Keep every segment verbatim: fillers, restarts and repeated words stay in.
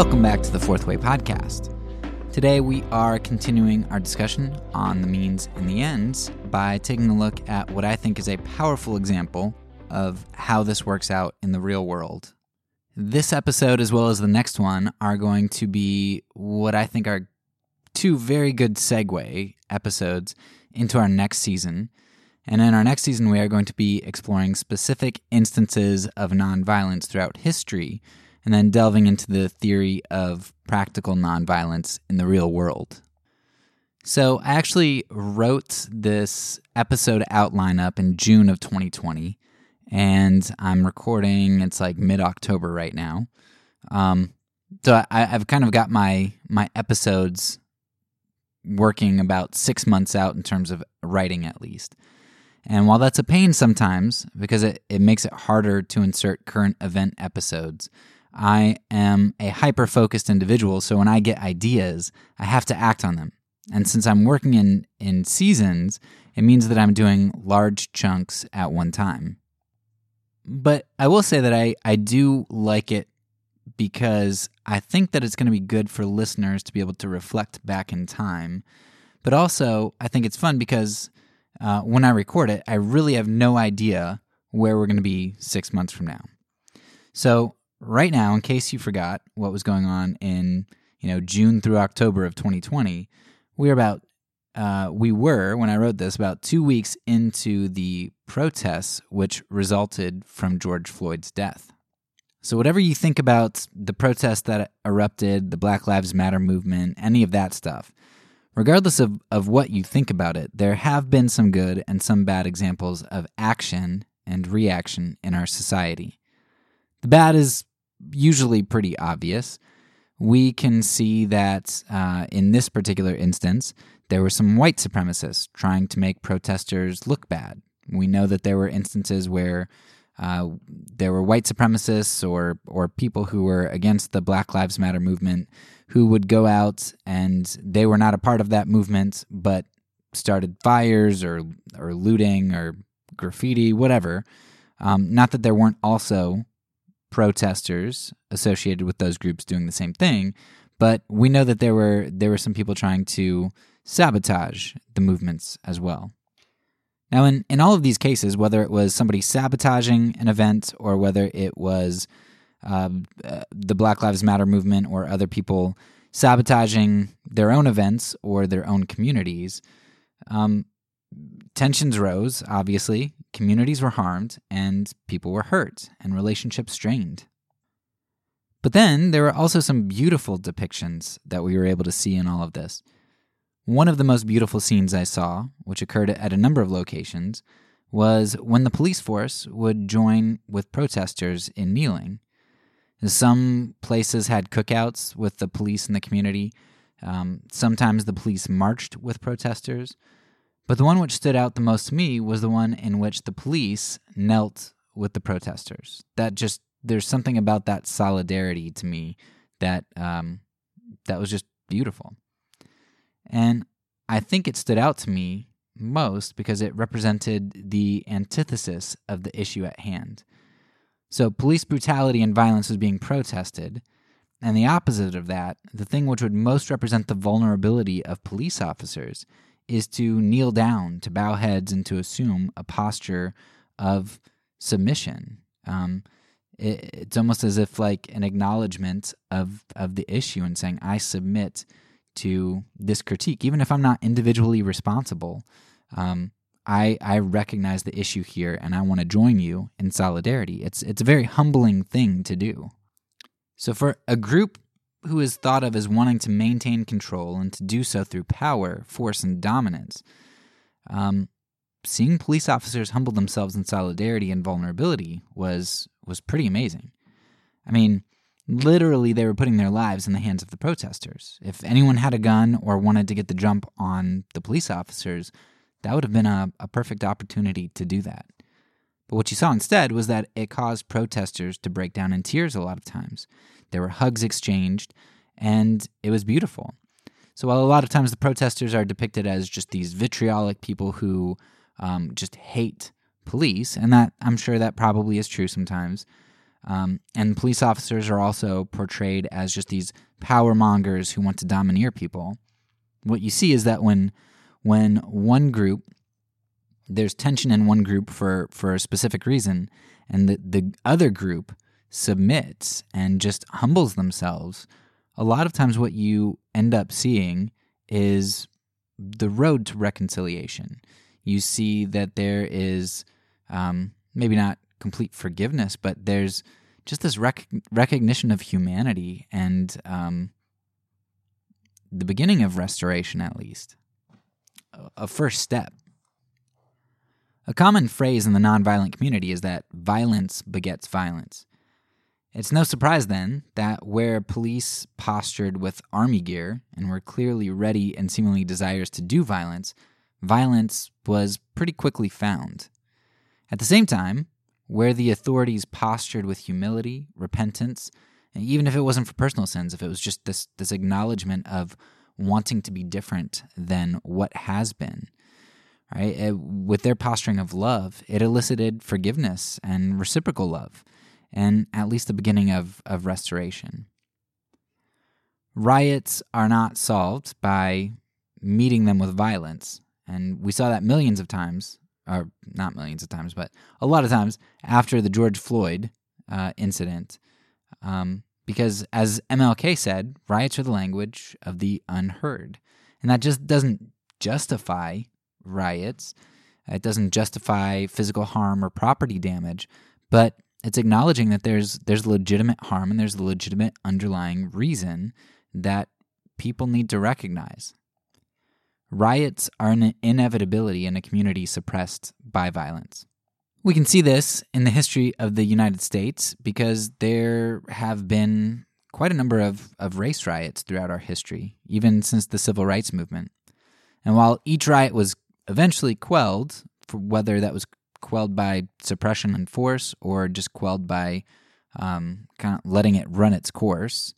Welcome back to the Fourth Way Podcast. Today we are continuing our discussion on the means and the ends by taking a look at what I think is a powerful example of how this works out in the real world. This episode, as well as the next one, are going to be what I think are two very good segue episodes into our next season. And in our next season, we are going to be exploring specific instances of nonviolence throughout history, and then delving into the theory of practical nonviolence in the real world. So I actually wrote this episode outline up in June of twenty twenty, and I'm recording, it's like mid-October right now. Um, so I, I've kind of got my, my episodes working about six months out in terms of writing at least. And while that's a pain sometimes, because it, it makes it harder to insert current event episodes, I am a hyper-focused individual, so when I get ideas, I have to act on them. And since I'm working in, in seasons, it means that I'm doing large chunks at one time. But I will say that I, I do like it because I think that it's going to be good for listeners to be able to reflect back in time. But also, I think it's fun because uh, when I record it, I really have no idea where we're going to be six months from now. So right now, in case you forgot what was going on in, you know, June through October of twenty twenty, we are about uh, we were when I wrote this about two weeks into the protests which resulted from George Floyd's death. So whatever you think about the protests that erupted, the Black Lives Matter movement, any of that stuff, regardless of, of what you think about it, there have been some good and some bad examples of action and reaction in our society. The bad is usually pretty obvious. We can see that uh, in this particular instance, there were some white supremacists trying to make protesters look bad. We know that there were instances where uh, there were white supremacists or, or people who were against the Black Lives Matter movement who would go out and they were not a part of that movement but started fires or, or looting or graffiti, whatever. Um, not that there weren't also protesters associated with those groups doing the same thing, but we know that there were there were some people trying to sabotage the movements as well. Now, in, in all of these cases, whether it was somebody sabotaging an event or whether it was uh, the Black Lives Matter movement or other people sabotaging their own events or their own communities, um, tensions rose, obviously, communities were harmed, and people were hurt, and relationships strained. But then there were also some beautiful depictions that we were able to see in all of this. One of the most beautiful scenes I saw, which occurred at a number of locations, was when the police force would join with protesters in kneeling. Some places had cookouts with the police in the community. Um, sometimes the police marched with protesters. But the one which stood out the most to me was the one in which the police knelt with the protesters. That just, there's something about that solidarity to me that um, that was just beautiful. And I think it stood out to me most because it represented the antithesis of the issue at hand. So police brutality and violence was being protested, and the opposite of that, the thing which would most represent the vulnerability of police officers, is to kneel down, to bow heads, and to assume a posture of submission. Um, it, it's almost as if like an acknowledgement of, of the issue and saying, I submit to this critique. Even if I'm not individually responsible, um, I, I recognize the issue here and I want to join you in solidarity. It's, it's a very humbling thing to do. So for a group who is thought of as wanting to maintain control and to do so through power, force, and dominance. Um, seeing police officers humble themselves in solidarity and vulnerability was was pretty amazing. I mean, literally they were putting their lives in the hands of the protesters. If anyone had a gun or wanted to get the jump on the police officers, that would have been a, a perfect opportunity to do that. But what you saw instead was that it caused protesters to break down in tears a lot of times. There were hugs exchanged, and it was beautiful. So while a lot of times the protesters are depicted as just these vitriolic people who um, just hate police, and that I'm sure that probably is true sometimes, Um, and police officers are also portrayed as just these power mongers who want to domineer people. What you see is that when when one group, there's tension in one group for, for a specific reason, and the, the other group submits and just humbles themselves, a lot of times what you end up seeing is the road to reconciliation. You see that there is um, maybe not complete forgiveness, but there's just this rec- recognition of humanity and um, the beginning of restoration, at least, a first step. A common phrase in the nonviolent community is that violence begets violence. It's no surprise, then, that where police postured with army gear and were clearly ready and seemingly desirous to do violence, violence was pretty quickly found. At the same time, where the authorities postured with humility, repentance, and even if it wasn't for personal sins, if it was just this, this acknowledgement of wanting to be different than what has been, right? It, with their posturing of love, it elicited forgiveness and reciprocal love, and at least the beginning of, of restoration. Riots are not solved by meeting them with violence, and we saw that millions of times or not millions of times, but a lot of times after the George Floyd uh, incident, um, because as M L K said, riots are the language of the unheard. And that just doesn't justify riots. It doesn't justify physical harm or property damage, but it's acknowledging that there's there's legitimate harm and there's a legitimate underlying reason that people need to recognize. Riots are an inevitability in a community suppressed by violence. We can see this in the history of the United States because there have been quite a number of, of race riots throughout our history, even since the Civil Rights Movement. And while each riot was eventually quelled, for whether that was quelled by suppression and force or just quelled by um, kind of letting it run its course,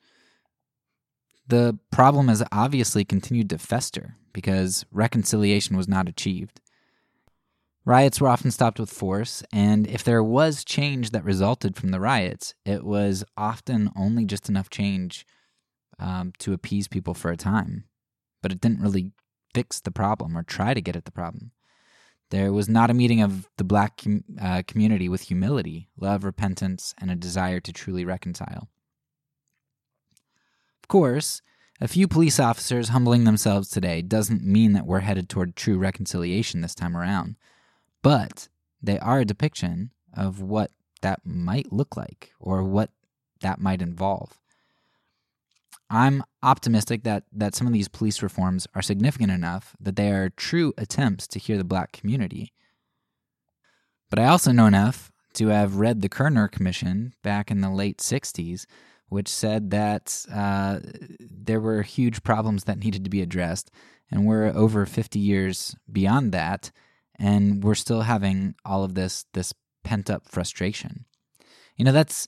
the problem has obviously continued to fester because reconciliation was not achieved. Riots were often stopped with force, and if there was change that resulted from the riots, it was often only just enough change um, to appease people for a time. But it didn't really fix the problem or try to get at the problem. There was not a meeting of the black com- uh, community with humility, love, repentance, and a desire to truly reconcile. Of course, a few police officers humbling themselves today doesn't mean that we're headed toward true reconciliation this time around, but they are a depiction of what that might look like or what that might involve. I'm optimistic that, that some of these police reforms are significant enough that they are true attempts to hear the black community. But I also know enough to have read the Kerner Commission back in the late sixties, which said that uh, there were huge problems that needed to be addressed, and we're over fifty years beyond that, and we're still having all of this this pent-up frustration. You know, that's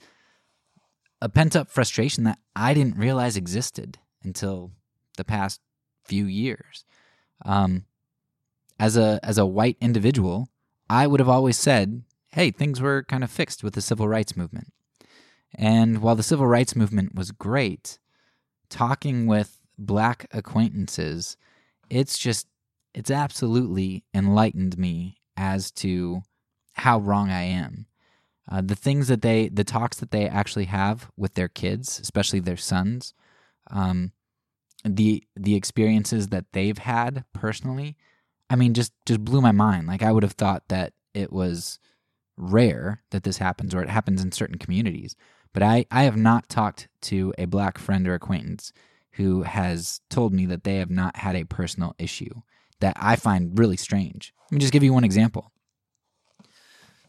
a pent-up frustration that I didn't realize existed until the past few years. Um, as a as a white individual, I would have always said, hey, things were kind of fixed with the Civil Rights Movement. And while the Civil Rights Movement was great, talking with black acquaintances, it's just, it's absolutely enlightened me as to how wrong I am. Uh, the things that they, the talks that they actually have with their kids, especially their sons, um, the the experiences that they've had personally, I mean, just, just blew my mind. Like I would have thought that it was rare that this happens or it happens in certain communities. But I, I have not talked to a black friend or acquaintance who has told me that they have not had a personal issue that I find really strange. Let me just give you one example.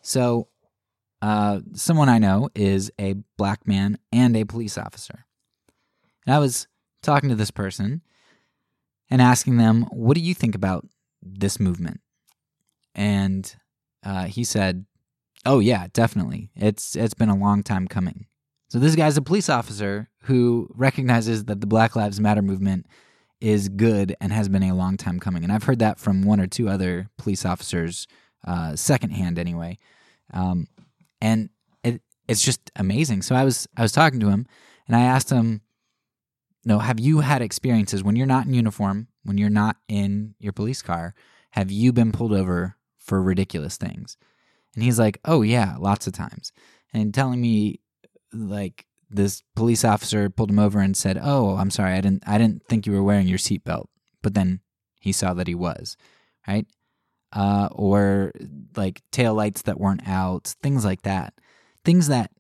So uh, someone I know is a black man and a police officer. And I was talking to this person and asking them, what do you think about this movement? And uh, he said, oh, yeah, definitely. It's It's been a long time coming. So this guy's a police officer who recognizes that the Black Lives Matter movement is good and has been a long time coming. And I've heard that from one or two other police officers, uh, secondhand anyway. Um, and it, it's just amazing. So I was I was talking to him, and I asked him, you know, have you had experiences when you're not in uniform, when you're not in your police car, have you been pulled over for ridiculous things? And he's like, oh yeah, lots of times. And telling me, like, this police officer pulled him over and said, oh, I'm sorry, I didn't I didn't think you were wearing your seatbelt. But then he saw that he was, right? Uh, or like taillights that weren't out, things like that. Things that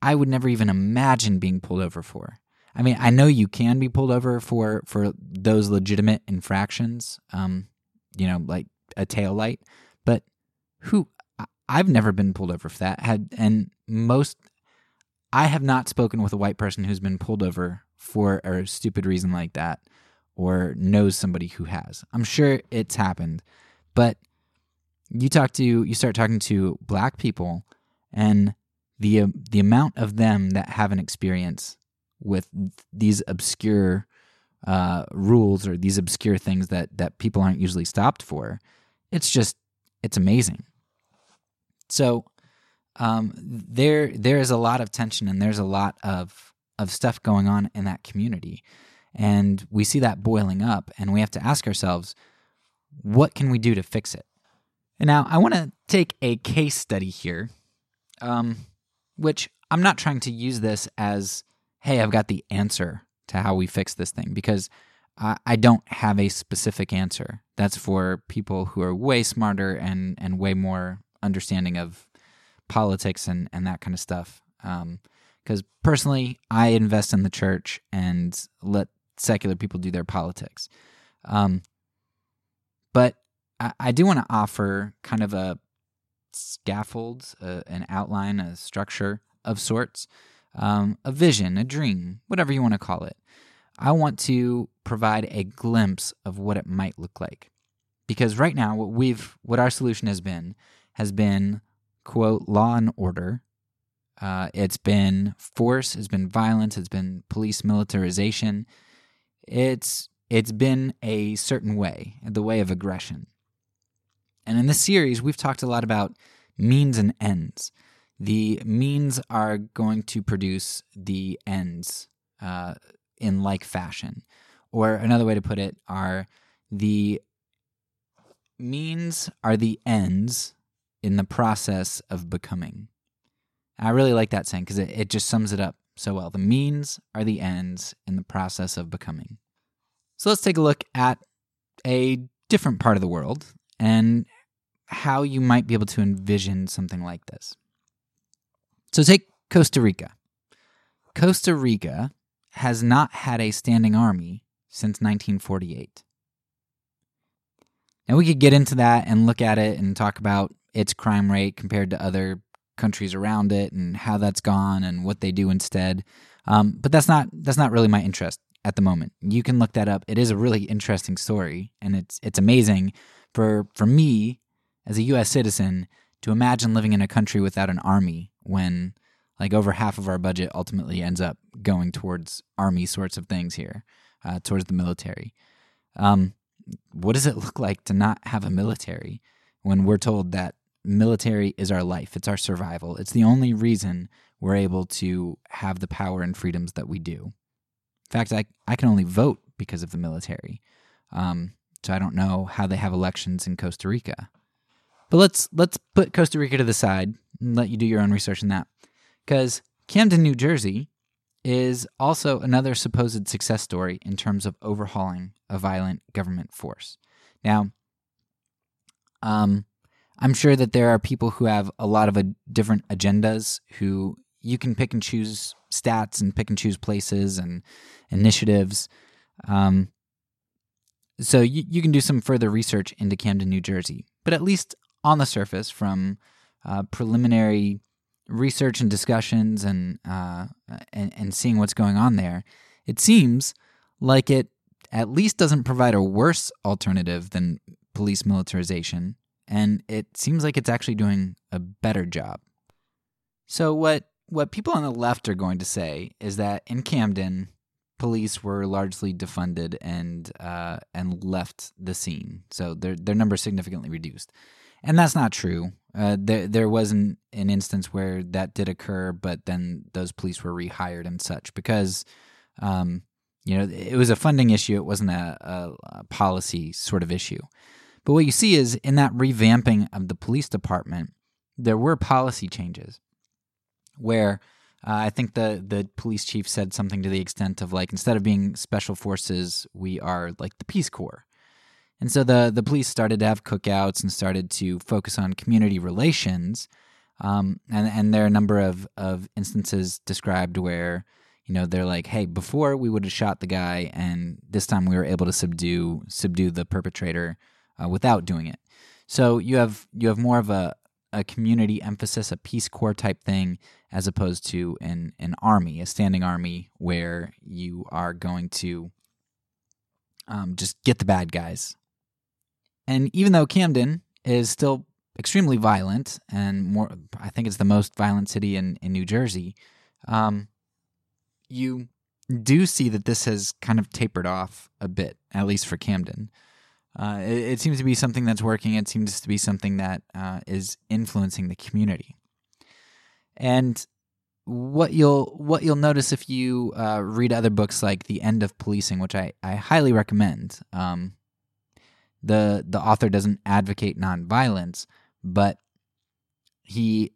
I would never even imagine being pulled over for. I mean, I know you can be pulled over for, for those legitimate infractions, um, you know, like a taillight, but who, I've never been pulled over for that. Had and most, I have not spoken with a white person who's been pulled over for a stupid reason like that, or knows somebody who has. I'm sure it's happened, but you talk to, you start talking to black people, and the uh, the amount of them that have an experience with these obscure uh, rules or these obscure things that that people aren't usually stopped for, it's just, it's amazing. So um, there there is a lot of tension, and there's a lot of of stuff going on in that community. And we see that boiling up, and we have to ask ourselves, what can we do to fix it? And now I want to take a case study here, um, which I'm not trying to use this as, hey, I've got the answer to how we fix this thing, because I, I don't have a specific answer. That's for people who are way smarter and, and way more understanding of politics and, and that kind of stuff. Um, because personally, I invest in the church and let secular people do their politics. Um, but I, I do want to offer kind of a scaffold, a, an outline, a structure of sorts, um, a vision, a dream, whatever you want to call it. I want to provide a glimpse of what it might look like, because right now what we've, what our solution has been, has been, quote, law and order. Uh, it's been force, it's been violence, it's been police militarization. It's it's been a certain way, the way of aggression. And in this series, we've talked a lot about means and ends. The means are going to produce the ends uh, in like fashion. Or another way to put it are the means are the ends in the process of becoming. I really like that saying because it, it just sums it up so well. The means are the ends in the process of becoming. So let's take a look at a different part of the world and how you might be able to envision something like this. So take Costa Rica. Costa Rica has not had a standing army since nineteen forty-eight. Now we could get into that and look at it and talk about its crime rate compared to other countries around it and how that's gone and what they do instead. Um, but that's not that's not really my interest at the moment. You can look that up. It is a really interesting story, and it's it's amazing for for me as a U S citizen to imagine living in a country without an army when like over half of our budget ultimately ends up going towards army sorts of things here, uh, towards the military. Um, what does it look like to not have a military when we're told that military is our life, it's our survival, it's the only reason we're able to have the power and freedoms that we do? In fact, I, I can only vote because of the military, um, so I don't know how they have elections in Costa Rica. But let's let's put Costa Rica to the side and let you do your own research on that, because Camden, New Jersey is also another supposed success story in terms of overhauling a violent government force. Now, um, I'm sure that there are people who have a lot of a different agendas who you can pick and choose stats and pick and choose places and initiatives. Um, so you, you can do some further research into Camden, New Jersey. But at least on the surface, from uh, preliminary research and discussions and, uh, and and seeing what's going on there, it seems like it at least doesn't provide a worse alternative than police militarization. And it seems like it's actually doing a better job. So what what people on the left are going to say is that in Camden, police were largely defunded and uh, and left the scene. So their their numbers significantly reduced. And that's not true. Uh, there there wasn't an, an instance where that did occur, but then those police were rehired and such because, um, you know, it was a funding issue. It wasn't a, a, a policy sort of issue. But what you see is in that revamping of the police department, there were policy changes where uh, I think the, the police chief said something to the extent of like, instead of being special forces, we are like the Peace Corps. And so the, the police started to have cookouts and started to focus on community relations. Um, and, and there are a number of, of instances described where, you know, they're like, hey, before we would have shot the guy and this time we were able to subdue subdue the perpetrator uh, without doing it. So you have you have more of a, a community emphasis, a Peace Corps type thing, as opposed to an, an army, a standing army where you are going to um, just get the bad guys. And even though Camden is still extremely violent and more, I think it's the most violent city in, in New Jersey, um, you do see that this has kind of tapered off a bit, at least for Camden. Uh, it, it seems to be something that's working. It seems to be something that uh, is influencing the community. And what you'll what you'll notice if you uh, read other books like The End of Policing, which I, I highly recommend, um, The the author doesn't advocate nonviolence, but he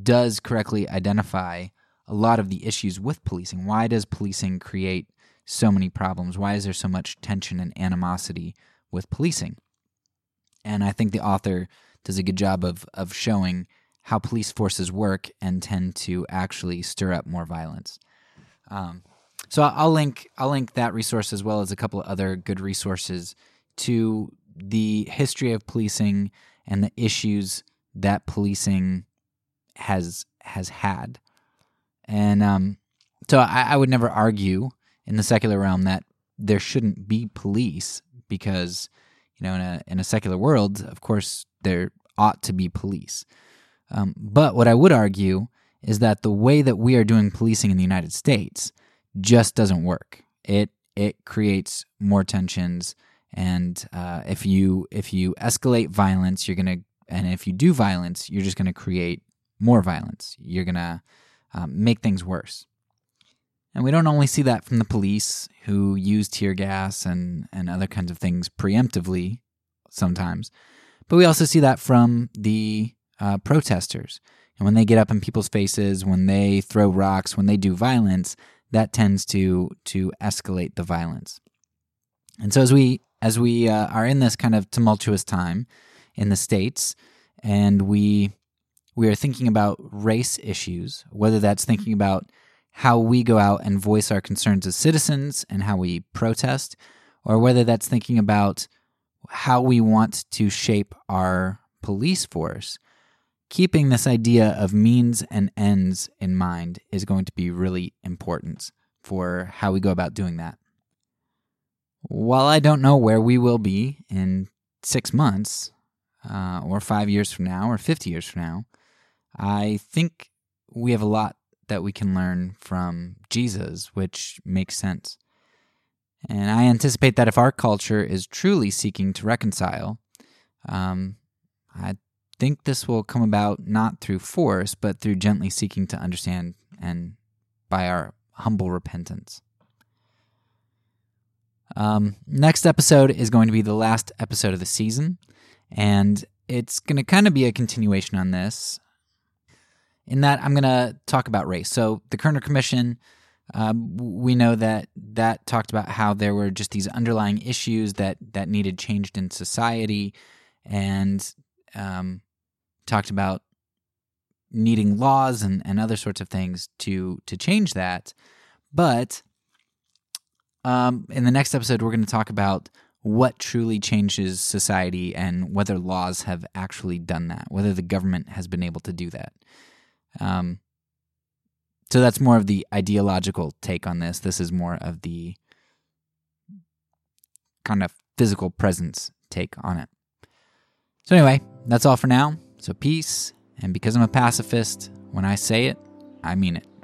does correctly identify a lot of the issues with policing. Why does policing create so many problems? Why is there so much tension and animosity with policing? And I think the author does a good job of of showing how police forces work and tend to actually stir up more violence. Um, so I'll link I'll link that resource as well as a couple of other good resources to the history of policing and the issues that policing has has had. And um, so I, I would never argue in the secular realm that there shouldn't be police because, you know, in a, in a secular world, of course, there ought to be police. Um, but what I would argue is that the way that we are doing policing in the United States just doesn't work. It it creates more tensions. And uh, if you if you escalate violence, you're gonna, and if you do violence, you're just gonna create more violence. You're gonna um, make things worse. And we don't only see that from the police who use tear gas and and other kinds of things preemptively sometimes, but we also see that from the uh, protesters. And when they get up in people's faces, when they throw rocks, when they do violence, that tends to to escalate the violence. And so as we As we uh, are in this kind of tumultuous time in the States, and we we are thinking about race issues, whether that's thinking about how we go out and voice our concerns as citizens and how we protest, or whether that's thinking about how we want to shape our police force, keeping this idea of means and ends in mind is going to be really important for how we go about doing that. While I don't know where we will be in six months uh, or five years from now or fifty years from now, I think we have a lot that we can learn from Jesus, which makes sense. And I anticipate that if our culture is truly seeking to reconcile, um, I think this will come about not through force, but through gently seeking to understand and by our humble repentance. Um, next episode is going to be the last episode of the season, and it's going to kind of be a continuation on this in that I'm going to talk about race. So the Kerner Commission, um, we know that that talked about how there were just these underlying issues that, that needed changed in society and um, talked about needing laws and, and other sorts of things to, to change that. But Um, in the next episode, we're going to talk about what truly changes society and whether laws have actually done that, whether the government has been able to do that. Um, so that's more of the ideological take on this. This is more of the kind of physical presence take on it. So anyway, that's all for now. So peace, and because I'm a pacifist, when I say it, I mean it.